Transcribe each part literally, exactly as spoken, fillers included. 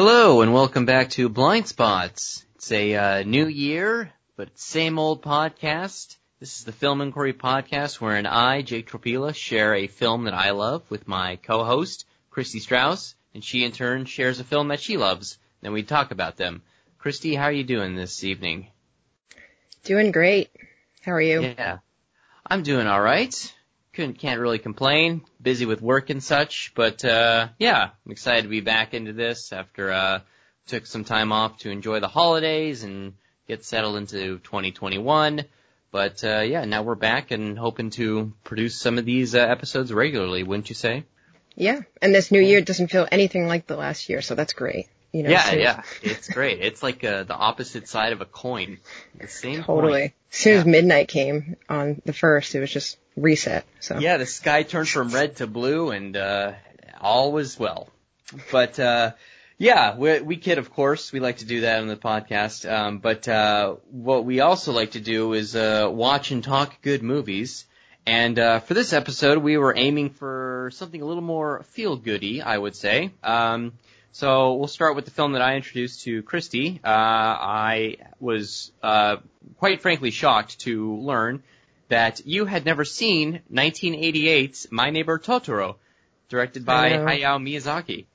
Hello, and welcome back to Blind Spots. It's a uh, new year, but same old podcast. This is the Film Inquiry Podcast, wherein I, Jake Tropila, share a film that I love with my co-host, Christy Strauss, and she in turn shares a film that she loves. Then we talk about them. Christy, how are you doing this evening? Doing great. How are you? Yeah, I'm doing all right. Couldn't, can't really complain. Busy with work and such, but uh, yeah, I'm excited to be back into this after uh, took some time off to enjoy the holidays and get settled into twenty twenty-one. But uh, yeah, now we're back and hoping to produce some of these uh, episodes regularly, wouldn't you say? Yeah, and this new year doesn't feel anything like the last year, so that's great. You know, yeah, yeah, it's great. It's like uh, the opposite side of a coin. The same totally. Coin. As soon yeah. as midnight came on the first, it was just reset. So yeah, the sky turned from red to blue, and uh, all was well. But uh, yeah, we, we kid, of course. We like to do that on the podcast. Um, but uh, what we also like to do is uh, watch and talk good movies. And uh, for this episode, we were aiming for something a little more feel-goody, I would say. Um, so we'll start with the film that I introduced to Christy. Uh, I was uh, quite frankly shocked to learn that you had never seen nineteen eighty-eight's My Neighbor Totoro, directed by Hayao Miyazaki.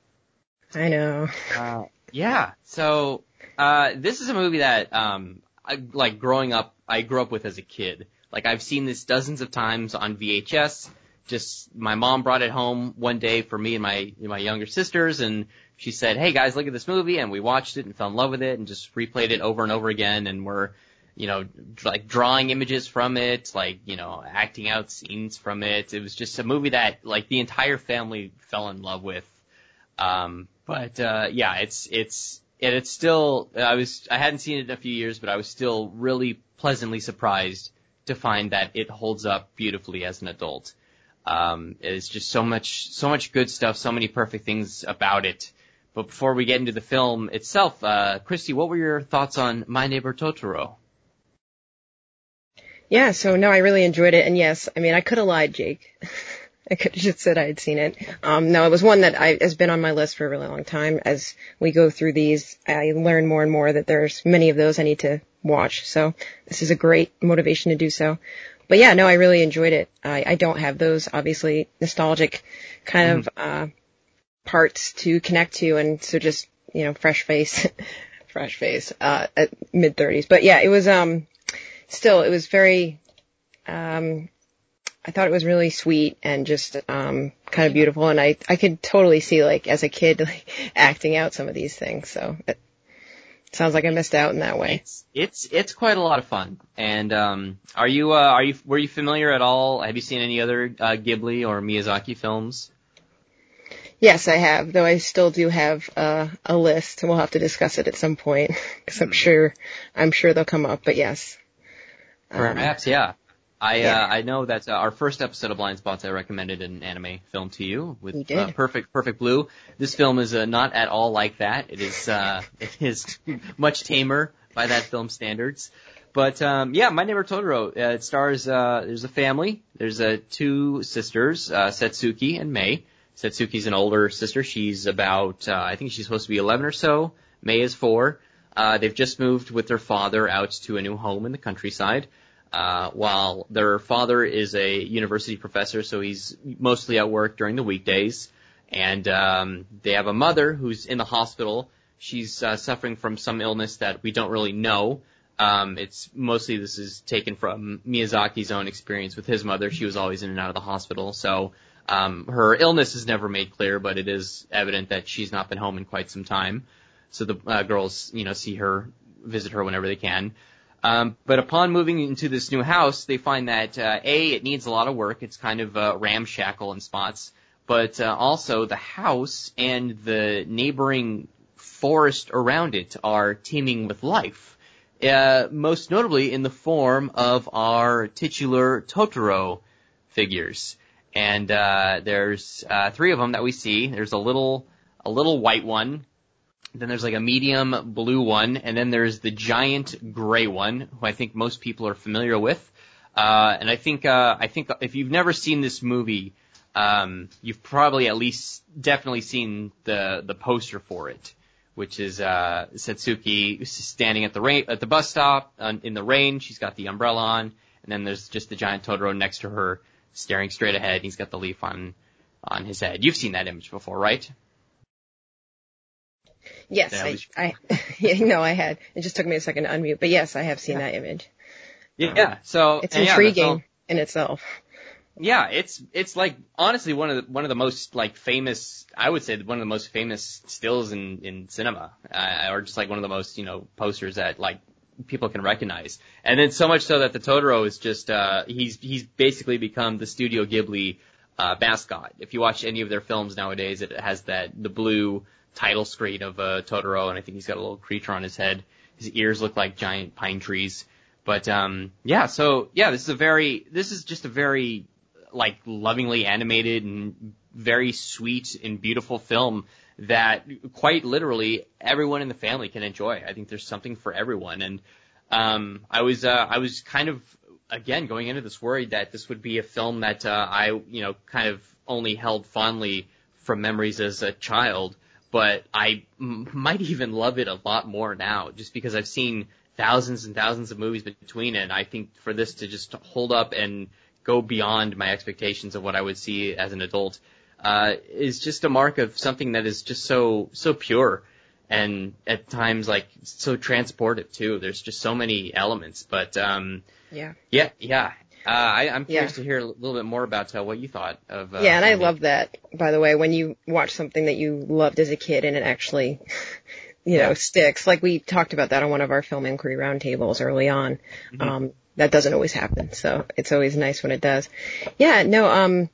I know. Uh, yeah. So uh, this is a movie that, um, I, like, growing up, I grew up with as a kid. Like, I've seen this dozens of times on V H S. Just my mom brought it home one day for me and my my younger sisters, and she said, "Hey guys, look at this movie," and we watched it and fell in love with it, and just replayed it over and over again, and we're, you know, like drawing images from it, like, you know, acting out scenes from it. It was just a movie that like the entire family fell in love with. Um, but uh, yeah, it's it's and it's still I was I hadn't seen it in a few years, but I was still really pleasantly surprised to find that it holds up beautifully as an adult. Um, it's just so much, so much good stuff, so many perfect things about it. But before we get into the film itself, uh, Christy, what were your thoughts on My Neighbor Totoro? Yeah, so no, I really enjoyed it. And yes, I mean, I could have lied, Jake. I could have just said I had seen it. Um, no, it was one that I, has been on my list for a really long time. As we go through these, I learn more and more that there's many of those I need to watch. So this is a great motivation to do so. But yeah, no, I really enjoyed it. I, I don't have those, obviously, nostalgic kind mm-hmm. of uh parts to connect to. And so just, you know, fresh face, fresh face uh at mid-thirties. But yeah, it was um still, it was very, um I thought it was really sweet and just um kind of beautiful. And I, I could totally see, like, as a kid, like, acting out some of these things. So it sounds like I missed out in that way. It's, it's, it's quite a lot of fun. And, um, are you, uh, are you, were you familiar at all? Have you seen any other, uh, Ghibli or Miyazaki films? Yes, I have, though I still do have, uh, a list, and we'll have to discuss it at some point, because I'm sure, I'm sure they'll come up, but yes. Um, Perhaps, yeah. I, yeah. uh, I know that uh, our first episode of Blind Spots, I recommended an anime film to you with uh, Perfect, Perfect Blue. This film is uh, not at all like that. It is, uh, it is much tamer by that film's standards. But, um, yeah, My Neighbor Totoro, uh, it stars, uh, there's a family. There's, uh, two sisters, uh, Setsuki and May. Setsuki's an older sister. She's about, uh, I think she's supposed to be eleven or so. May is four. Uh, they've just moved with their father out to a new home in the countryside. Uh, while their father is a university professor, so he's mostly at work during the weekdays. And um, they have a mother who's in the hospital. She's uh, suffering from some illness that we don't really know. Um, it's mostly this is taken from Miyazaki's own experience with his mother. She was always in and out of the hospital. So um, her illness is never made clear, but it is evident that she's not been home in quite some time. So the uh, girls, you know, see her, visit her whenever they can. Um, but upon moving into this new house, they find that, uh, A, it needs a lot of work. It's kind of uh, ramshackle in spots. But uh, also the house and the neighboring forest around it are teeming with life, uh, most notably in the form of our titular Totoro figures. And uh, there's uh, three of them that we see. There's a little, a little white one. Then there's like a medium blue one, and then there's the giant gray one, who I think most people are familiar with. Uh, and I think, uh, I think if you've never seen this movie, um, you've probably at least definitely seen the, the poster for it, which is uh, Satsuki standing at the ra- at the bus stop uh, in the rain. She's got the umbrella on, and then there's just the giant Totoro next to her, staring straight ahead. He's got the leaf on on his head. You've seen that image before, right? Yes, I, was... I, I yeah, no, I had. It just took me a second to unmute, but yes, I have seen yeah. that image. Yeah, um, yeah. So it's intriguing yeah, all... in itself. Yeah, it's it's like honestly one of the one of the most like famous. I would say one of the most famous stills in in cinema, uh, or just like one of the most you know posters that like people can recognize. And then so much so that the Totoro is just uh he's he's basically become the Studio Ghibli uh mascot. If you watch any of their films nowadays, it has that the blue title screen of uh, Totoro, and I think he's got a little creature on his head. His ears look like giant pine trees. But um yeah, so yeah, this is a very this is just a very like lovingly animated and very sweet and beautiful film that quite literally everyone in the family can enjoy. I think there's something for everyone. And, um, I was, uh, I was kind of, again, going into this worried that this would be a film that, uh, I, you know, kind of only held fondly from memories as a child, but I m- might even love it a lot more now just because I've seen thousands and thousands of movies between it. And I think for this to just hold up and go beyond my expectations of what I would see as an adult, uh, is just a mark of something that is just so, so pure and at times like so transportive too. There's just so many elements, but, um, yeah, yeah, yeah. Uh, I, I'm curious yeah. to hear a little bit more about uh, what you thought of. Uh, yeah. And I love that, by the way, when you watch something that you loved as a kid and it actually, you yeah. know, sticks. Like we talked about that on one of our film inquiry roundtables early on. Mm-hmm. Um, That doesn't always happen, so it's always nice when it does. Yeah, no, um,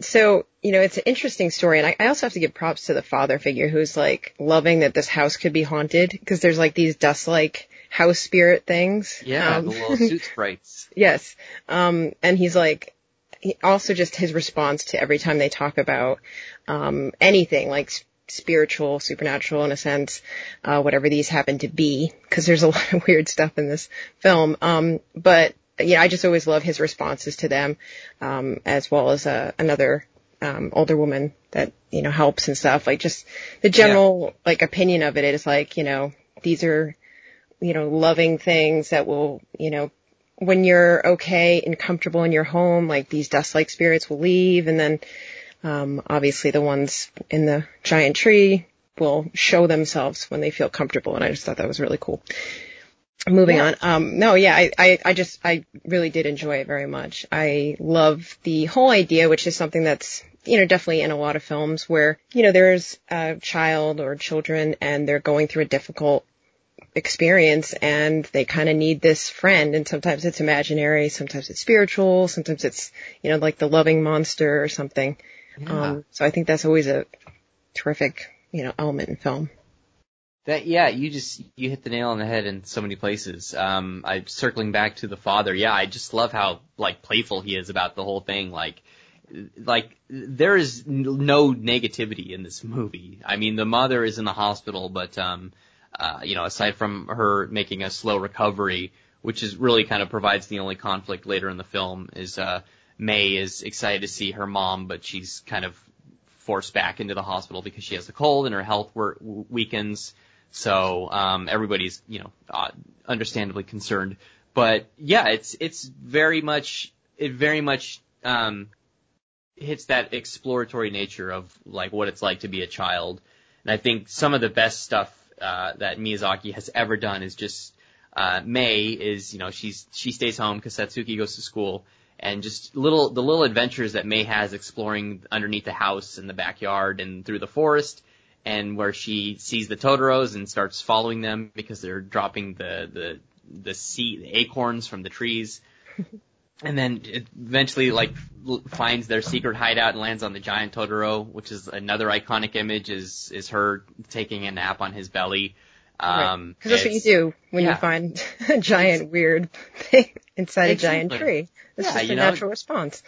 so, you know, it's an interesting story, and I, I also have to give props to the father figure who's, like, loving that this house could be haunted, because there's, like, these dust-like house spirit things. Yeah, um, the little suit sprites. Yes, um, and he's, like, he also just his response to every time they talk about um anything, like, spiritual, supernatural in a sense, uh, whatever these happen to be, because there's a lot of weird stuff in this film. Um, but yeah, I just always love his responses to them, um, as well as uh, another um, older woman that, you know, helps and stuff. Like just the general yeah. like opinion of it is like, you know, these are, you know, loving things that will, you know, when you're okay and comfortable in your home, like these dust-like spirits will leave, and then Um, obviously the ones in the giant tree will show themselves when they feel comfortable. And I just thought that was really cool. Moving yeah. on. Um, no, yeah, I, I, I just, I really did enjoy it very much. I love the whole idea, which is something that's, you know, definitely in a lot of films where, you know, there's a child or children and they're going through a difficult experience and they kind of need this friend, and sometimes it's imaginary, sometimes it's spiritual, sometimes it's, you know, like the loving monster or something. Yeah. Um, so I think that's always a terrific, you know, element in film. That, yeah, you just, you hit the nail on the head in so many places. Um, I circling back to the father. Yeah. I just love how like playful he is about the whole thing. Like, like there is no negativity in this movie. I mean, the mother is in the hospital, but, um, uh, you know, aside from her making a slow recovery, which is really kind of provides the only conflict later in the film is, uh, May is excited to see her mom, but she's kind of forced back into the hospital because she has a cold and her health wor- weakens. So um, everybody's, you know, uh, understandably concerned. But yeah, it's it's very much it very much um, hits that exploratory nature of like what it's like to be a child. And I think some of the best stuff uh, that Miyazaki has ever done is just uh, May is, you know, she's she stays home because Satsuki goes to school. And just little, the little adventures that May has exploring underneath the house in the backyard and through the forest, and where she sees the Totoros and starts following them because they're dropping the, the, the seed, the acorns from the trees. And then eventually like finds their secret hideout and lands on the giant Totoro, which is another iconic image is, is her taking a nap on his belly. Um, because right. that's what you do when yeah. you find a giant it's, weird thing inside exactly. a giant tree. It's yeah, just a know, natural response.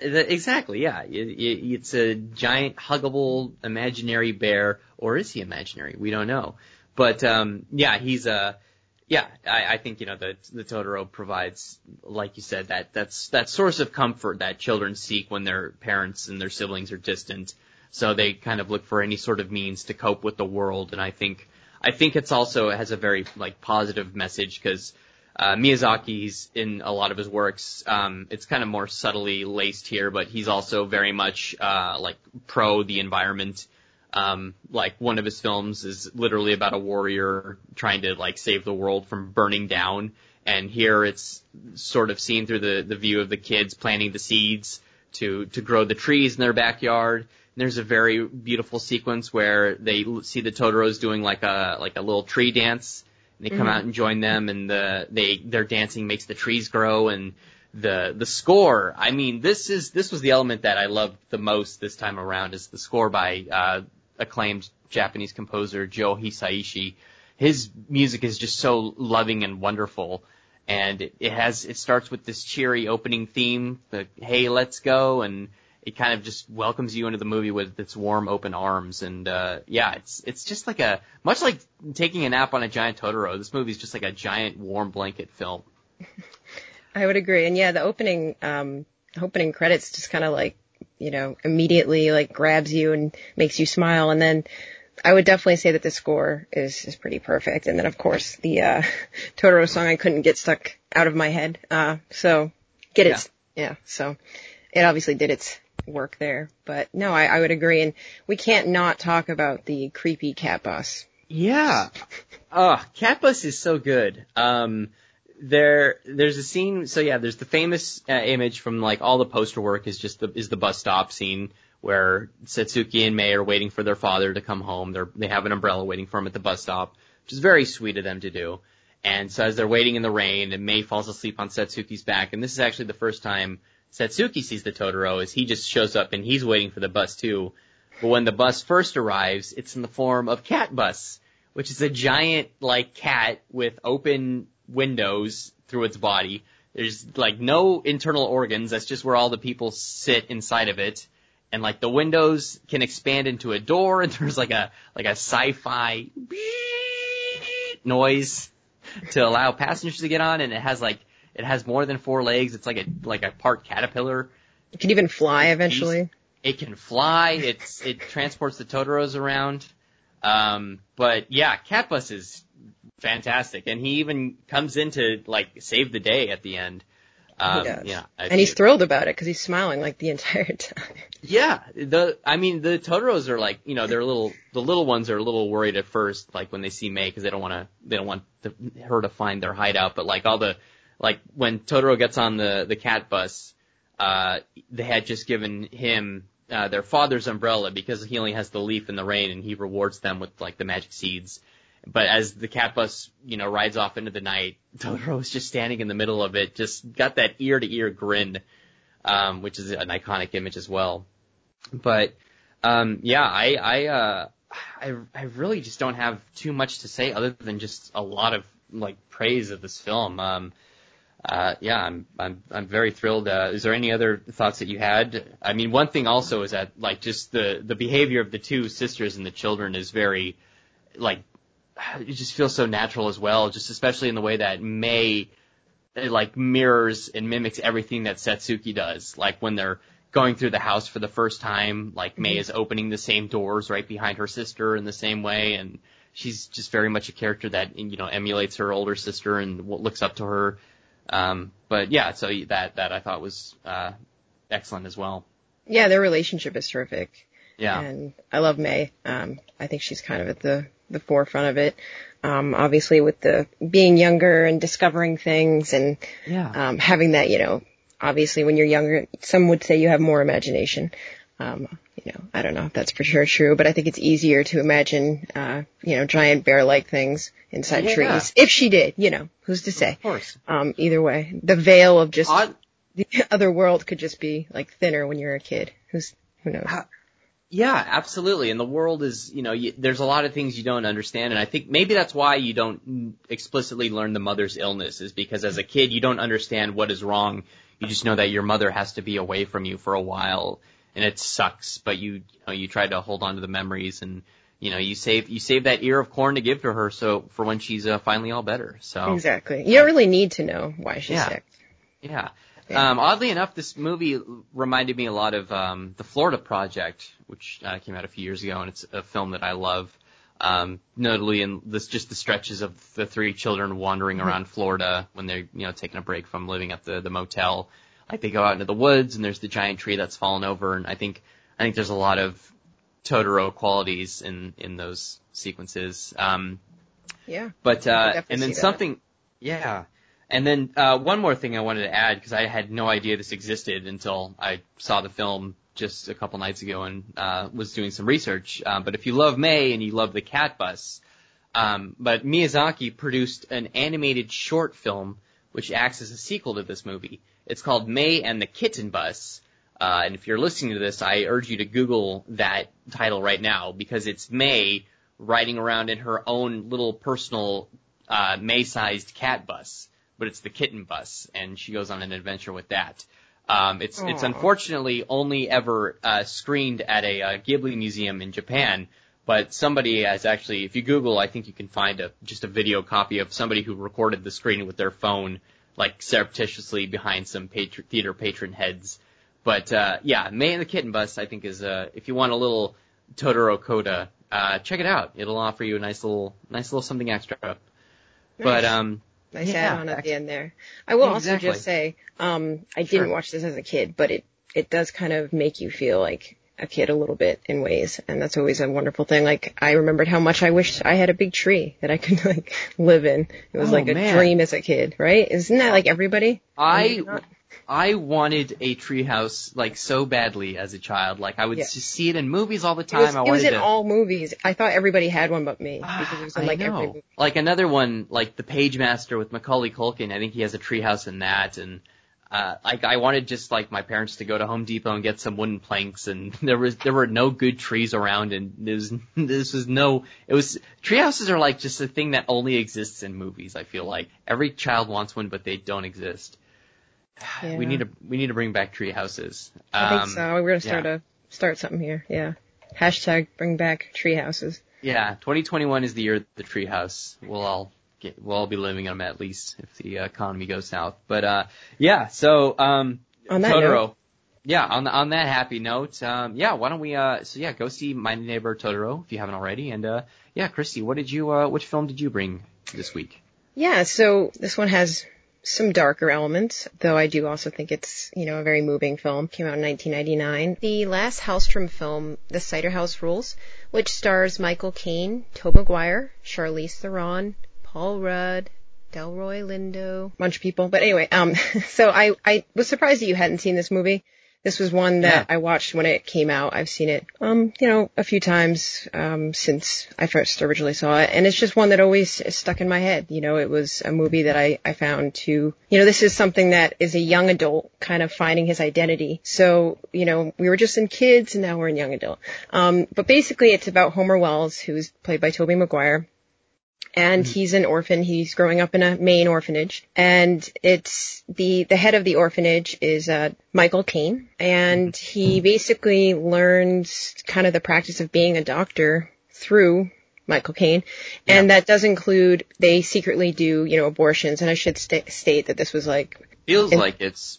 Exactly, yeah. It's a giant, huggable, imaginary bear, or is he imaginary? We don't know. But um, yeah, he's a yeah. I, I think you know the the Totoro provides, like you said, that that's that source of comfort that children seek when their parents and their siblings are distant. So they kind of look for any sort of means to cope with the world. And I think, I think it's also, it has a very like positive message because, uh, Miyazaki's in a lot of his works. Um, it's kind of more subtly laced here, but he's also very much, uh, like pro the environment. Um, like one of his films is literally about a warrior trying to like save the world from burning down. And here it's sort of seen through the, the view of the kids planting the seeds to, to grow the trees in their backyard. And there's a very beautiful sequence where they see the Totoros doing like a, like a little tree dance, and they come mm-hmm. out and join them, and the, they, their dancing makes the trees grow, and the, the score. I mean, this is, this was the element that I loved the most this time around, is the score by, uh, acclaimed Japanese composer Joe Hisaishi. His music is just so loving and wonderful, and it, it has, it starts with this cheery opening theme, the "Hey, let's go," and it kind of just welcomes you into the movie with its warm, open arms. And uh, yeah, it's it's just like a much like taking a nap on a giant Totoro. This movie is just like a giant warm blanket film. I would agree, and yeah, the opening um, opening credits just kind of like, you know, immediately like grabs you and makes you smile, and then I would definitely say that the score is, is pretty perfect. And then, of course, the uh, Totoro song, I couldn't get stuck out of my head. Uh, so get it. Yeah. yeah. So it obviously did its work there. But no, I, I would agree. And we can't not talk about the creepy cat bus. Yeah. Oh, cat bus is so good. Um, there, there's a scene. So, yeah, there's the famous uh, image from like all the poster work is just the, is the bus stop scene, where Satsuki and May are waiting for their father to come home. They're, they have an umbrella waiting for him at the bus stop, which is very sweet of them to do. And so as they're waiting in the rain, and May falls asleep on Satsuki's back, and this is actually the first time Satsuki sees the Totoro, is he just shows up and he's waiting for the bus too. But when the bus first arrives, it's in the form of Cat Bus, which is a giant, like, cat with open windows through its body. There's, like, no internal organs. That's just where all the people sit inside of it. And like the windows can expand into a door, and there's like a like a sci-fi noise to allow passengers to get on. And it has like it has more than four legs. It's like a like a part caterpillar. It can even fly eventually. It can fly. It's it transports the Totoros around. Um, but yeah, Cat Bus is fantastic, and he even comes in to like save the day at the end. Um, he does. Yeah, and he's thrilled about it because he's smiling like the entire time. Yeah, the I mean the Totoros are like, you know, they're little the little ones are a little worried at first, like when they see May, because they don't want to they don't want the, her to find their hideout. But like all the like when Totoro gets on the the cat bus, uh, they had just given him uh, their father's umbrella because he only has the leaf in the rain, and he rewards them with like the magic seeds. But as the cat bus, you know, rides off into the night, Totoro's just standing in the middle of it, just got that ear-to-ear grin, um, which is an iconic image as well. But, um, yeah, I, I, uh, I, I really just don't have too much to say other than just a lot of, like, praise of this film. Um, uh, yeah, I'm, I'm, I'm very thrilled. Uh, is there any other thoughts that you had? I mean, one thing also is that, like, just the, the behavior of the two sisters and the children is very, like, it just feels so natural as well, just especially in the way that May, like, mirrors and mimics everything that Satsuki does. Like, when they're going through the house for the first time, like, May is opening the same doors right behind her sister in the same way, and she's just very much a character that, you know, emulates her older sister and looks up to her. Um, but, yeah, so that, that I thought was uh, excellent as well. Yeah, their relationship is terrific. Yeah. And I love May. Um, I think she's kind of at the... the forefront of it, um, obviously with the being younger and discovering things and yeah. um, having that, you know, obviously when you're younger, some would say you have more imagination. Um, you know, I don't know if that's for sure true, but I think it's easier to imagine, uh, you know, giant bear-like things inside yeah. trees. If she did, you know, who's to say? Of course. Um, either way, the veil of just Odd- the other world could just be like thinner when you're a kid. Who's who knows? How- Yeah, absolutely. And the world is, you know, you, there's a lot of things you don't understand. And I think maybe that's why you don't explicitly learn the mother's illness, is because as a kid, you don't understand what is wrong. You just know that your mother has to be away from you for a while, and it sucks. But you, you know, you try to hold on to the memories, and, you know, you save, you save that ear of corn to give to her. So for when she's uh, finally all better. So exactly. You don't really need to know why she's yeah. sick. Yeah. Yeah. Um, oddly enough, this movie reminded me a lot of um, The Florida Project, which uh, came out a few years ago, and it's a film that I love, um, notably in this, just the stretches of the three children wandering around Florida when they're, you know, taking a break from living at the, the motel. Like, they go out into the woods, and there's the giant tree that's fallen over, and I think I think there's a lot of Totoro qualities in, in those sequences. Um, yeah. But uh, and then something, yeah. And then uh, one more thing I wanted to add, because I had no idea this existed until I saw the film just a couple nights ago and uh, was doing some research. Uh, but if you love May and you love the Cat Bus, um, but Miyazaki produced an animated short film which acts as a sequel to this movie. It's called May and the Kitten Bus. Uh, and if you're listening to this, I urge you to Google that title right now, because it's May riding around in her own little personal uh, May-sized cat bus. But it's the kitten bus, and she goes on an adventure with that. Um, it's Aww. It's unfortunately only ever uh, screened at a uh, Ghibli museum in Japan, but somebody has actually, if you Google, I think you can find a just a video copy of somebody who recorded the screen with their phone, like surreptitiously behind some patron, theater patron heads. But uh, yeah, May and the Kitten Bus, I think, is uh, if you want a little Totoro coda, uh, check it out. It'll offer you a nice little, nice little something extra. Nice. But um. Nice yeah, add-on at the end there. I will exactly. also just say, um, I sure. didn't watch this as a kid, but it, it does kind of make you feel like a kid a little bit in ways, and that's always a wonderful thing. Like, I remembered how much I wished I had a big tree that I could, like, live in. It was oh, like a man. dream as a kid, right? Isn't that like everybody? I, I wanted a treehouse, like, so badly as a child. Like, I would yeah. just see it in movies all the time. It was, I it was in to... all movies. I thought everybody had one but me. Because it was in, like, I know. Every movie. Like, another one, like, The Pagemaster with Macaulay Culkin. I think he has a treehouse in that. And, uh, like, I wanted just, like, my parents to go to Home Depot and get some wooden planks. And there was, there were no good trees around. And there was, this was no, it was, treehouses are, like, just a thing that only exists in movies, I feel like. Every child wants one, but they don't exist. Yeah. We need to we need to bring back tree houses. Um, I think so. We're gonna start yeah. a start something here. Yeah. Hashtag bring back tree houses. Yeah. twenty twenty-one is the year of the tree house. We'll all get we'll all be living in them, at least if the economy goes south. But uh, yeah. So um, on that Totoro. Note. Yeah. On the, on that happy note. Um, yeah. Why don't we? Uh, so yeah, go see My Neighbor Totoro if you haven't already. And uh, yeah, Christy, what did you? Uh, which film did you bring this week? Yeah. So this one has some darker elements, though I do also think it's, you know, a very moving film. Came out in nineteen ninety-nine. The Lasse Hallström film, The Cider House Rules, which stars Michael Caine, Tobey Maguire, Charlize Theron, Paul Rudd, Delroy Lindo, bunch of people. But anyway, um, so I, I was surprised that you hadn't seen this movie. This was one that yeah. I watched when it came out. I've seen it, um, you know, a few times, um, since I first originally saw it. And it's just one that always stuck in my head. You know, it was a movie that I, I found to, you know, this is something that is a young adult kind of finding his identity. So, you know, we were just in kids and now we're in young adult. Um, but basically it's about Homer Wells, who's played by Tobey Maguire. And he's an orphan. He's growing up in a Maine orphanage. And it's the, the head of the orphanage is, uh, Michael Caine. And he basically learns kind of the practice of being a doctor through Michael Caine. And yeah. that does include, they secretly do, you know, abortions. And I should st- state that this was like. Feels in- like it's,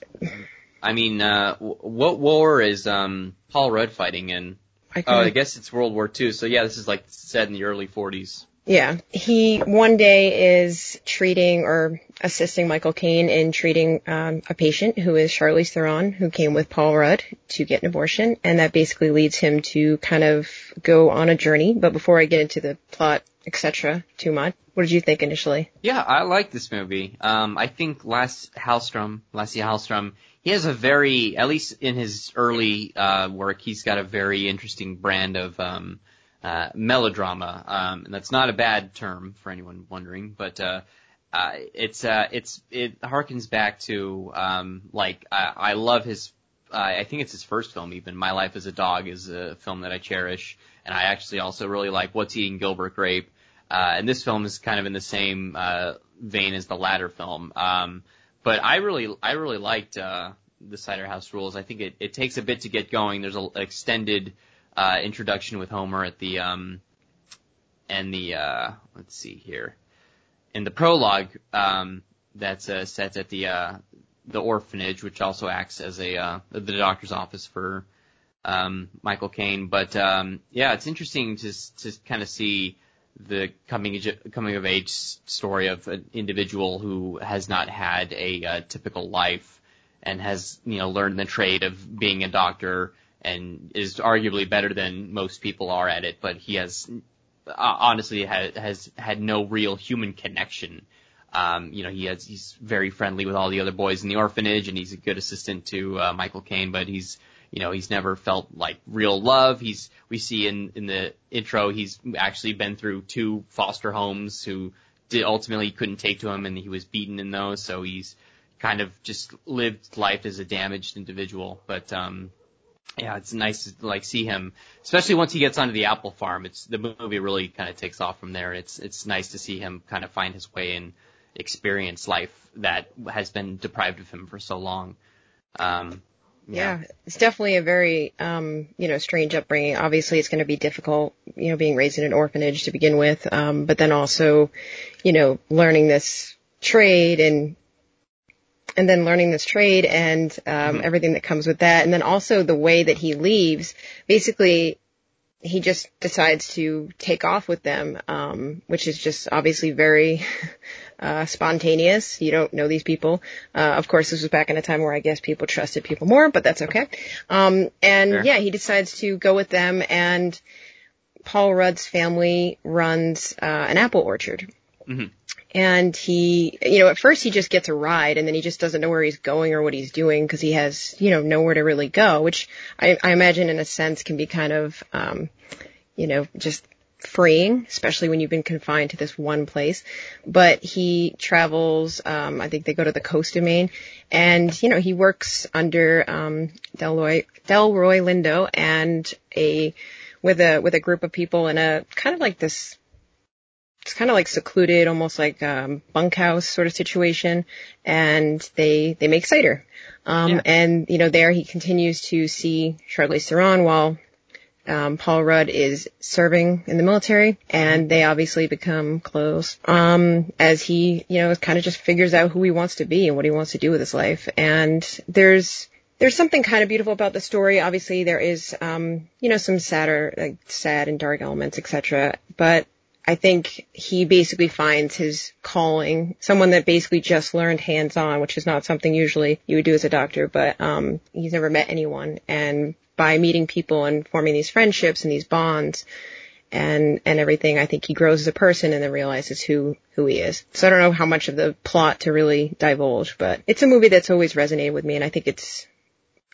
I mean, uh, w- what war is, um, Paul Rudd fighting in? I oh, I guess it's World War Two. So yeah, this is like set in the early forties. Yeah. He one day is treating or assisting Michael Caine in treating um a patient who is Charlize Theron, who came with Paul Rudd to get an abortion. And that basically leads him to kind of go on a journey. But before I get into the plot, et cetera too much, what did you think initially? Yeah, I like this movie. Um I think Lasse Hallström, Lasse Hallström, he has a very, at least in his early uh work, he's got a very interesting brand of um Uh, melodrama, um, and that's not a bad term for anyone wondering, but, uh, uh, it's, uh, it's, it harkens back to, um, like, I, I love his, uh, I think it's his first film even, My Life as a Dog is a film that I cherish, and I actually also really like What's Eating Gilbert Grape, uh, and this film is kind of in the same, uh, vein as the latter film, um, but I really, I really liked, uh, The Cider House Rules. I think it, it takes a bit to get going. There's a, an extended, Uh, introduction with Homer at the, um, and the, uh, let's see here. In the prologue, um, that's, uh, set at the, uh, the orphanage, which also acts as a uh, the doctor's office for um, Michael Caine. But um, yeah, it's interesting to to kind of see the coming coming of age story of an individual who has not had a uh, typical life and has, you know, learned the trade of being a doctor and is arguably better than most people are at it, but he has uh, honestly has, has had no real human connection. Um, you know, he has, he's very friendly with all the other boys in the orphanage, and he's a good assistant to uh, Michael Caine, but he's, you know, he's never felt like real love. He's, we see in, in the intro, he's actually been through two foster homes who did, ultimately couldn't take to him, and he was beaten in those. So he's kind of just lived life as a damaged individual. But, um, yeah, it's nice to like see him, especially once he gets onto the apple farm. It's, the movie really kind of takes off from there. It's, it's nice to see him kind of find his way and experience life that has been deprived of him for so long. Um, yeah. yeah, it's definitely a very, um, you know, strange upbringing. Obviously, it's going to be difficult, you know, being raised in an orphanage to begin with. Um, but then also, you know, learning this trade and, and then learning this trade and, um, mm-hmm. everything that comes with that. And then also the way that he leaves, basically, he just decides to take off with them, um, which is just obviously very uh spontaneous. You don't know these people. Uh of course, this was back in a time where I guess people trusted people more, but that's okay. Um and sure. yeah, he decides to go with them, and Paul Rudd's family runs uh an apple orchard. Mm-hmm. And he, you know, at first he just gets a ride, and then he just doesn't know where he's going or what he's doing because he has, you know, nowhere to really go, which I, I imagine in a sense can be kind of, um, you know, just freeing, especially when you've been confined to this one place. But he travels, um, I think they go to the coast of Maine, and, you know, he works under, um, Delroy, Delroy Lindo and a, with a, with a group of people in a kind of like this, it's kind of like secluded, almost like um bunkhouse sort of situation. And they, they make cider. Um, yeah. And, you know, there he continues to see Charlize Theron while, um, Paul Rudd is serving in the military. And they obviously become close, um, as he, you know, kind of just figures out who he wants to be and what he wants to do with his life. And there's, There's something kind of beautiful about the story. Obviously, there is, um, you know, some sadder, like sad and dark elements, et cetera. But I think he basically finds his calling, someone that basically just learned hands-on, which is not something usually you would do as a doctor, but um he's never met anyone. And by meeting people and forming these friendships and these bonds and and everything, I think he grows as a person and then realizes who, who he is. So I don't know how much of the plot to really divulge, but it's a movie that's always resonated with me, and I think it's...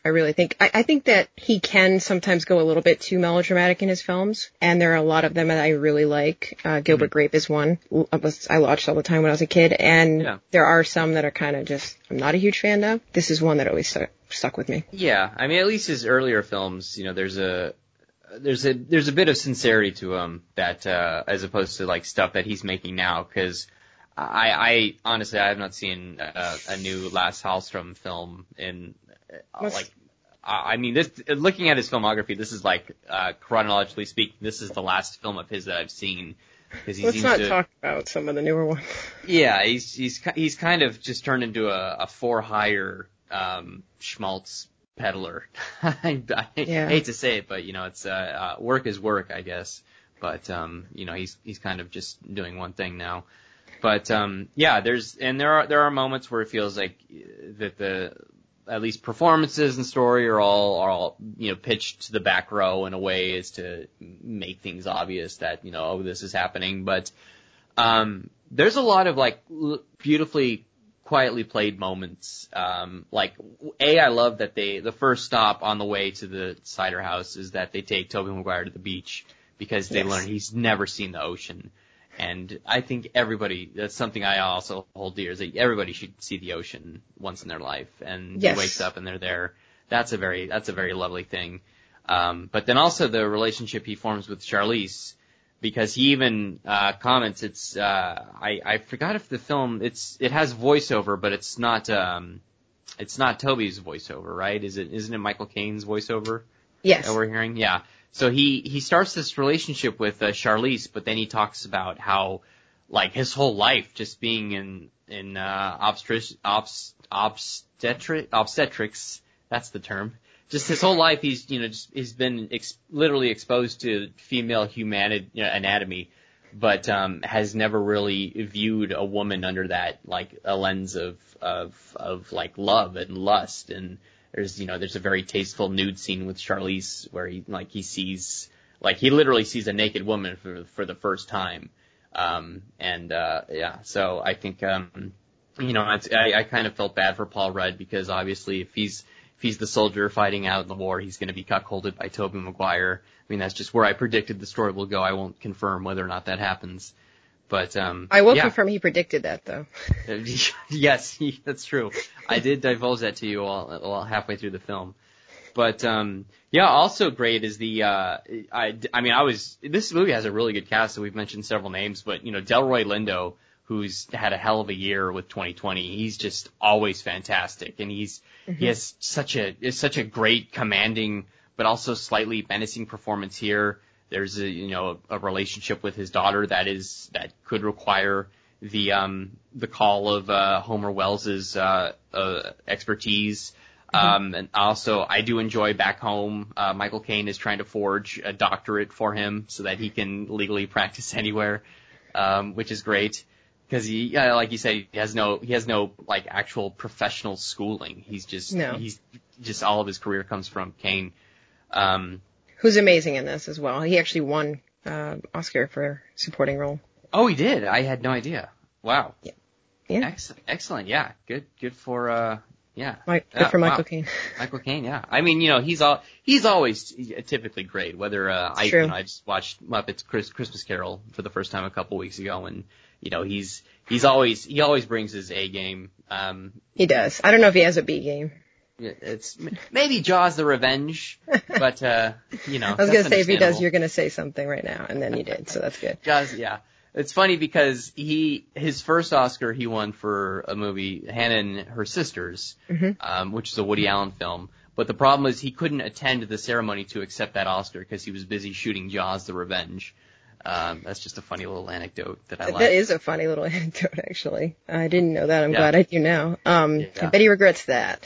I really think, I, I think that he can sometimes go a little bit too melodramatic in his films, and there are a lot of them that I really like. Uh, Gilbert mm-hmm. Grape is one. I, was, I watched all the time when I was a kid, and yeah. there are some that are kind of just, I'm not a huge fan of. This is one that always stuck, stuck with me. Yeah, I mean, at least his earlier films, you know, there's a, there's a, there's a bit of sincerity to him that, uh, as opposed to like stuff that he's making now, because I, I, honestly, I have not seen a, a new Lasse Hallström film in, like, I mean, this, looking at his filmography, this is like, uh, chronologically speaking, this is the last film of his that I've seen. He Let's seems not to, talk about some of the newer ones. Yeah, he's, he's, he's kind of just turned into a, a for-hire, um, schmaltz peddler. I, I yeah. hate to say it, but, you know, it's, uh, uh, work is work, I guess. But, um, you know, he's, he's kind of just doing one thing now. But, um, yeah, there's, and there are, there are moments where it feels like that the, at least performances and story are all, are all, you know, pitched to the back row in a way as to make things obvious that, you know, oh, this is happening. But, um, there's a lot of like beautifully, quietly played moments. Um, like A, I love that they, the first stop on the way to the cider house is that they take Tobey Maguire to the beach because they yes. learn he's never seen the ocean. And I think everybody, that's something I also hold dear, is that everybody should see the ocean once in their life. And yes. he wakes up and they're there. That's a very, that's a very lovely thing. Um, but then also the relationship he forms with Charlize, because he even, uh, comments, it's, uh, I, I forgot if the film, it's, it has voiceover, but it's not, um, it's not Toby's voiceover, right? Is it, isn't it Michael Caine's voiceover? Yes. That we're hearing? Yeah. So he, he starts this relationship with uh, Charlize, but then he talks about how like his whole life just being in in uh, obstetri- obst- obstetri- obstetrics. That's the term. Just his whole life, he's you know just he's been ex- literally exposed to female humanity, you know, anatomy, but um, has never really viewed a woman under that like a lens of of of like love and lust. And there's you know there's a very tasteful nude scene with Charlize where he like he sees like he literally sees a naked woman for for the first time. Um, and, uh, yeah, so I think, um, you know, it's, I, I kind of felt bad for Paul Rudd because obviously if he's, if he's the soldier fighting out in the war, he's going to be cuckolded by Tobey Maguire. I mean, that's just where I predicted the story will go. I won't confirm whether or not that happens, but, um. I will yeah. confirm he predicted that though. Yes, he, that's true. I did divulge that to you all, all halfway through the film. But, um, yeah, also great is the, uh, I, I mean, I was, this movie has a really good cast, so we've mentioned several names, but, you know, Delroy Lindo, who's had a hell of a year with twenty twenty, he's just always fantastic. And he's, mm-hmm. he has such a, is such a great commanding, but also slightly menacing performance here. There's a, you know, a, a relationship with his daughter that is, that could require the, um, the call of, uh, Homer Wells's, uh, uh, expertise. Um, and also I do enjoy Back Home. Uh, Michael Caine is trying to forge a doctorate for him so that he can legally practice anywhere. Um, which is great because he, uh, like you said, he has no, he has no like actual professional schooling. He's just, no. he's just all of his career comes from Caine. Um, who's amazing in this as well. He actually won, uh, Oscar for supporting role. Oh, he did. I had no idea. Wow. Yeah. yeah. Excellent. Excellent. Yeah. Good. Good for, uh, Yeah. Like, good uh, for Michael wow. Caine. Michael Caine, yeah. I mean, you know, he's all, he's always typically great, whether, uh, I, you know, I just watched Muppets Christmas Carol for the first time a couple weeks ago and, you know, he's, he's always, he always brings his A game. Um. He does. I don't know if he has a B game. It's maybe Jaws: The Revenge, but, uh, you know. I was going to say if he does, you're going to say something right now and then you did, so that's good. Jaws, yeah. It's funny because he, his first Oscar he won for a movie, Hannah and Her Sisters, mm-hmm. um, which is a Woody Allen film. But the problem is he couldn't attend the ceremony to accept that Oscar because he was busy shooting Jaws: The Revenge. Um, that's just a funny little anecdote that I like. That is a funny little anecdote, actually. I didn't know that. I'm yeah. glad I do now. Um, yeah. I bet he regrets that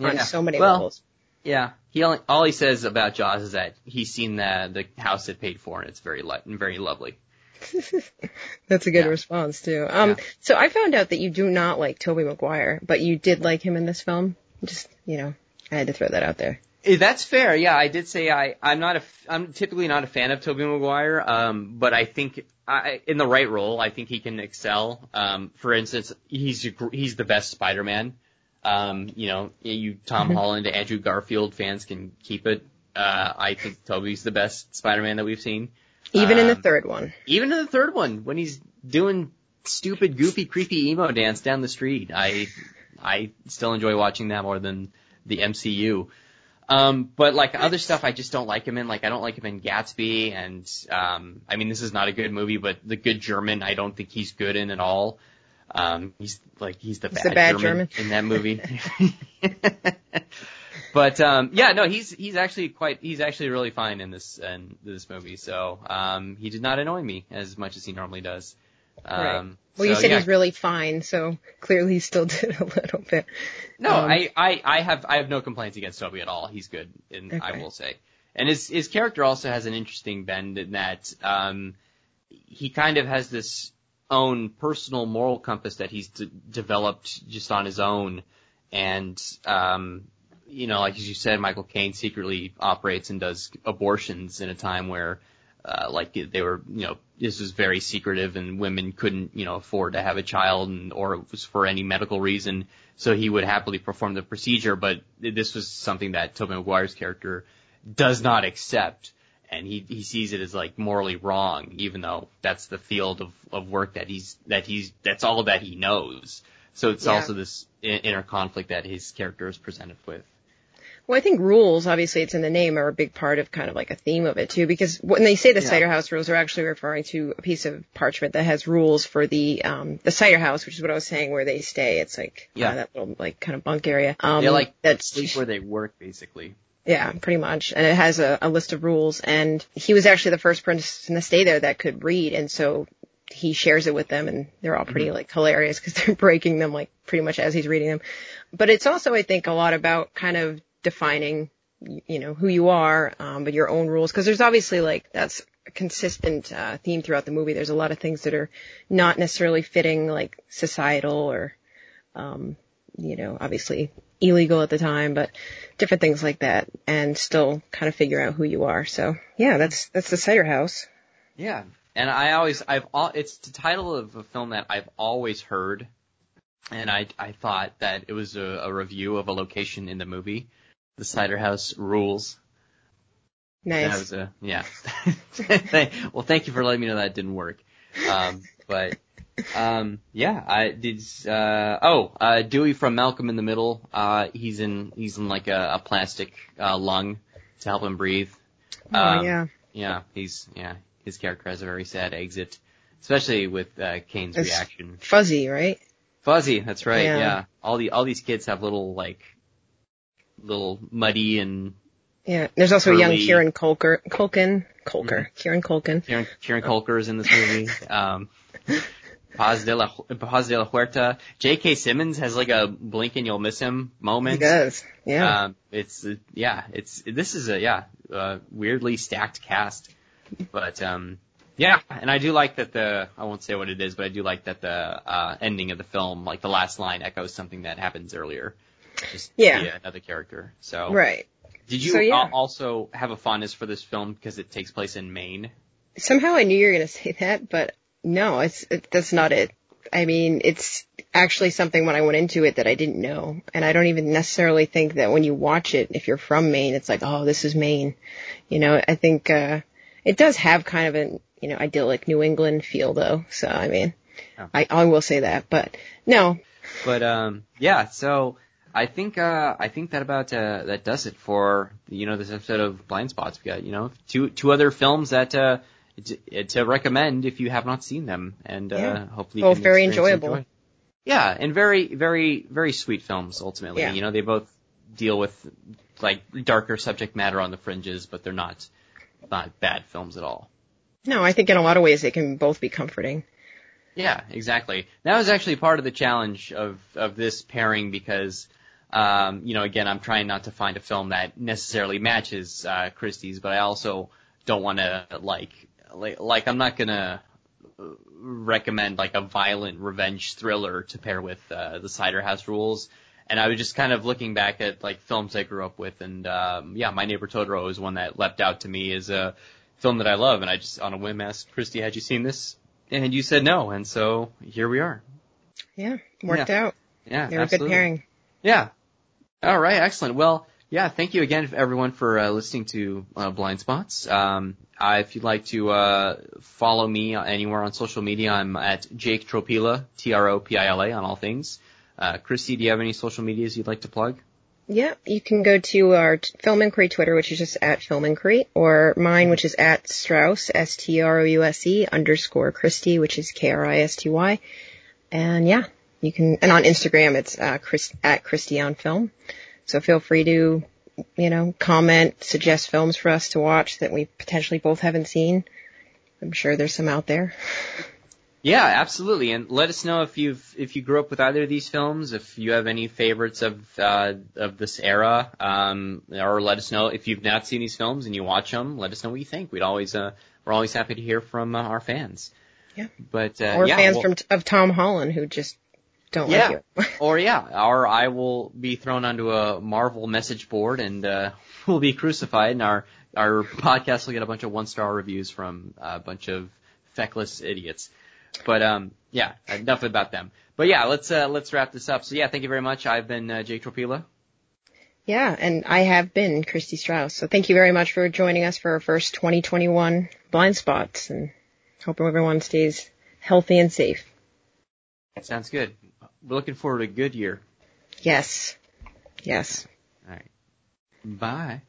on yeah. so many well, levels. Yeah. He only, all he says about Jaws is that he's seen the, the house it paid for and it's very, lo- very lovely. That's a good yeah. response too. Um, yeah. So I found out that you do not like Tobey Maguire, but you did like him in this film. Just, you know, I had to throw that out there. That's fair. Yeah, I did say I, I'm not a, I'm typically not a fan of Tobey Maguire. Um, but I think I, in the right role, I think he can excel. Um, for instance, he's, he's the best Spider-Man. Um, you know, you Tom Holland, Andrew Garfield fans can keep it. Uh, I think Tobey's the best Spider-Man that we've seen. Even in the third one. Um, even in the third one, when he's doing stupid, goofy, creepy emo dance down the street, I I still enjoy watching that more than the M C U. Um, but like other stuff, I just don't like him in. Like I don't like him in Gatsby, and um, I mean this is not a good movie, but The Good German, I don't think he's good in at all. Um, he's like he's the, he's bad, the bad German, German in that movie. But um, yeah, no, he's he's actually quite he's actually really fine in this in this movie. So um, he did not annoy me as much as he normally does. Um, right. Well, so, you said yeah. he's really fine, so clearly he still did a little bit. No, um, I, I, I have I have no complaints against Tobey at all. He's good, and okay. I will say. And his his character also has an interesting bend in that um, he kind of has this own personal moral compass that he's d- developed just on his own, and. Um, You know, like as you said, Michael Caine secretly operates and does abortions in a time where, uh, like they were, you know, this was very secretive and women couldn't, you know, afford to have a child and, or it was for any medical reason. So he would happily perform the procedure, but this was something that Tobey Maguire's character does not accept. And he, he sees it as like morally wrong, even though that's the field of, of work that he's, that he's, that's all that he knows. So it's yeah. also this inner conflict that his character is presented with. Well, I think rules, obviously it's in the name, are a big part of kind of like a theme of it too, because when they say the yeah. Cider House Rules, they're actually referring to a piece of parchment that has rules for the, um, the cider house, which is what I was saying, where they stay. It's like, yeah, uh, that little like kind of bunk area. Um, they like that's, sleep where they work basically. Yeah, pretty much. And it has a, a list of rules, and he was actually the first person to stay there that could read. And so he shares it with them, and they're all pretty like hilarious because they're breaking them like pretty much as he's reading them. But it's also, I think, a lot about kind of defining, you know, who you are, um, but your own rules, because there's obviously like that's a consistent uh, theme throughout the movie. There's a lot of things that are not necessarily fitting like societal or, um, you know, obviously illegal at the time, but different things like that, and still kind of figure out who you are. So yeah, that's that's the Cider House. Yeah. And I always, I've all, it's the title of a film that I've always heard, and I, I thought that it was a, a review of a location in the movie, The Cider House Rules. Nice. That was a, yeah. Well, thank you for letting me know that didn't work. Um, but, um, yeah, I did, uh, oh, uh, Dewey from Malcolm in the Middle, uh, he's in, he's in like a, a plastic, uh, lung to help him breathe. Oh, um, yeah. Yeah, he's, yeah. His character has a very sad exit, especially with uh, Kane's it's reaction. Fuzzy, right? Fuzzy, that's right. Yeah. yeah, all the all these kids have little like little muddy and yeah. There's also curly. Young Kieran Culkin, Culkin, Culkin, mm-hmm. Kieran Culkin. Kieran, Kieran Culker is in this movie. um, Paz de la Paz de la Huerta. J K. Simmons has like a blink and you'll miss him moment. He does. Yeah. Um, it's uh, yeah. It's this is a yeah uh, weirdly stacked cast. But, um, yeah, and I do like that the, I won't say what it is, but I do like that the, uh, ending of the film, like the last line echoes something that happens earlier. Just yeah. via another character. So. Right. Did you so, yeah. also have a fondness for this film because it takes place in Maine? Somehow I knew you were going to say that, but no, it's, it, that's not it. I mean, it's actually something when I went into it that I didn't know. And I don't even necessarily think that when you watch it, if you're from Maine, it's like, oh, this is Maine. You know, I think, uh, it does have kind of an, you know, idyllic New England feel, though. So, I mean, oh. I, I will say that, but no. But, um, yeah, so I think, uh, I think that about, uh, that does it for, you know, this episode of Blind Spots. We got, you know, two, two other films that, uh, to, to recommend if you have not seen them. And, yeah. uh, hopefully, both very enjoyable. Enjoy. Yeah. And very, very, very sweet films, ultimately. Yeah. You know, they both deal with like darker subject matter on the fringes, but they're not. Not bad films at all. No, I think in a lot of ways they can both be comforting. Yeah, exactly. That was actually part of the challenge of, of this pairing because, um, you know, again, I'm trying not to find a film that necessarily matches uh, Christie's, but I also don't want to, like, like, like, I'm not going to recommend, like, a violent revenge thriller to pair with uh, The Cider House Rules. And I was just kind of looking back at, like, films I grew up with, and, um, yeah, My Neighbor Totoro is one that leapt out to me as a film that I love, and I just, on a whim, asked Christy, had you seen this? And you said no, and so here we are. Yeah, worked yeah. out. Yeah, They were absolutely. A good pairing. Yeah. All right, excellent. Well, yeah, thank you again, everyone, for uh, listening to uh, Blind Spots. Um, I, if you'd like to uh follow me anywhere on social media, I'm at Jake Tropila, T R O P I L A, on all things. Uh, Christy, do you have any social medias you'd like to plug? Yeah, you can go to our t- Film Inquiry Twitter, which is just at Film Inquiry, or mine, which is at Strauss, S T R O U S E, underscore Christy, which is K R I S T Y. And yeah, you can, and on Instagram, it's uh, Chris, at Christy on Film. So feel free to, you know, comment, suggest films for us to watch that we potentially both haven't seen. I'm sure there's some out there. Yeah, absolutely. And let us know if you've if you grew up with either of these films, if you have any favorites of uh, of this era, um, or let us know if you've not seen these films and you watch them. Let us know what you think. We'd always uh, we're always happy to hear from uh, our fans. Yeah, but uh, or yeah, fans well, from t- of Tom Holland who just don't yeah. like you. or yeah, or I will be thrown onto a Marvel message board and uh, we'll be crucified, and our our podcast will get a bunch of one star reviews from a bunch of feckless idiots. But, um, yeah, enough about them. But, yeah, let's uh, let's wrap this up. So, yeah, thank you very much. I've been uh, Jake Tropila. Yeah, and I have been Christy Strauss. So thank you very much for joining us for our first twenty twenty-one Blind Spots. And hope everyone stays healthy and safe. Sounds good. We're looking forward to a good year. Yes. Yes. All right. Bye.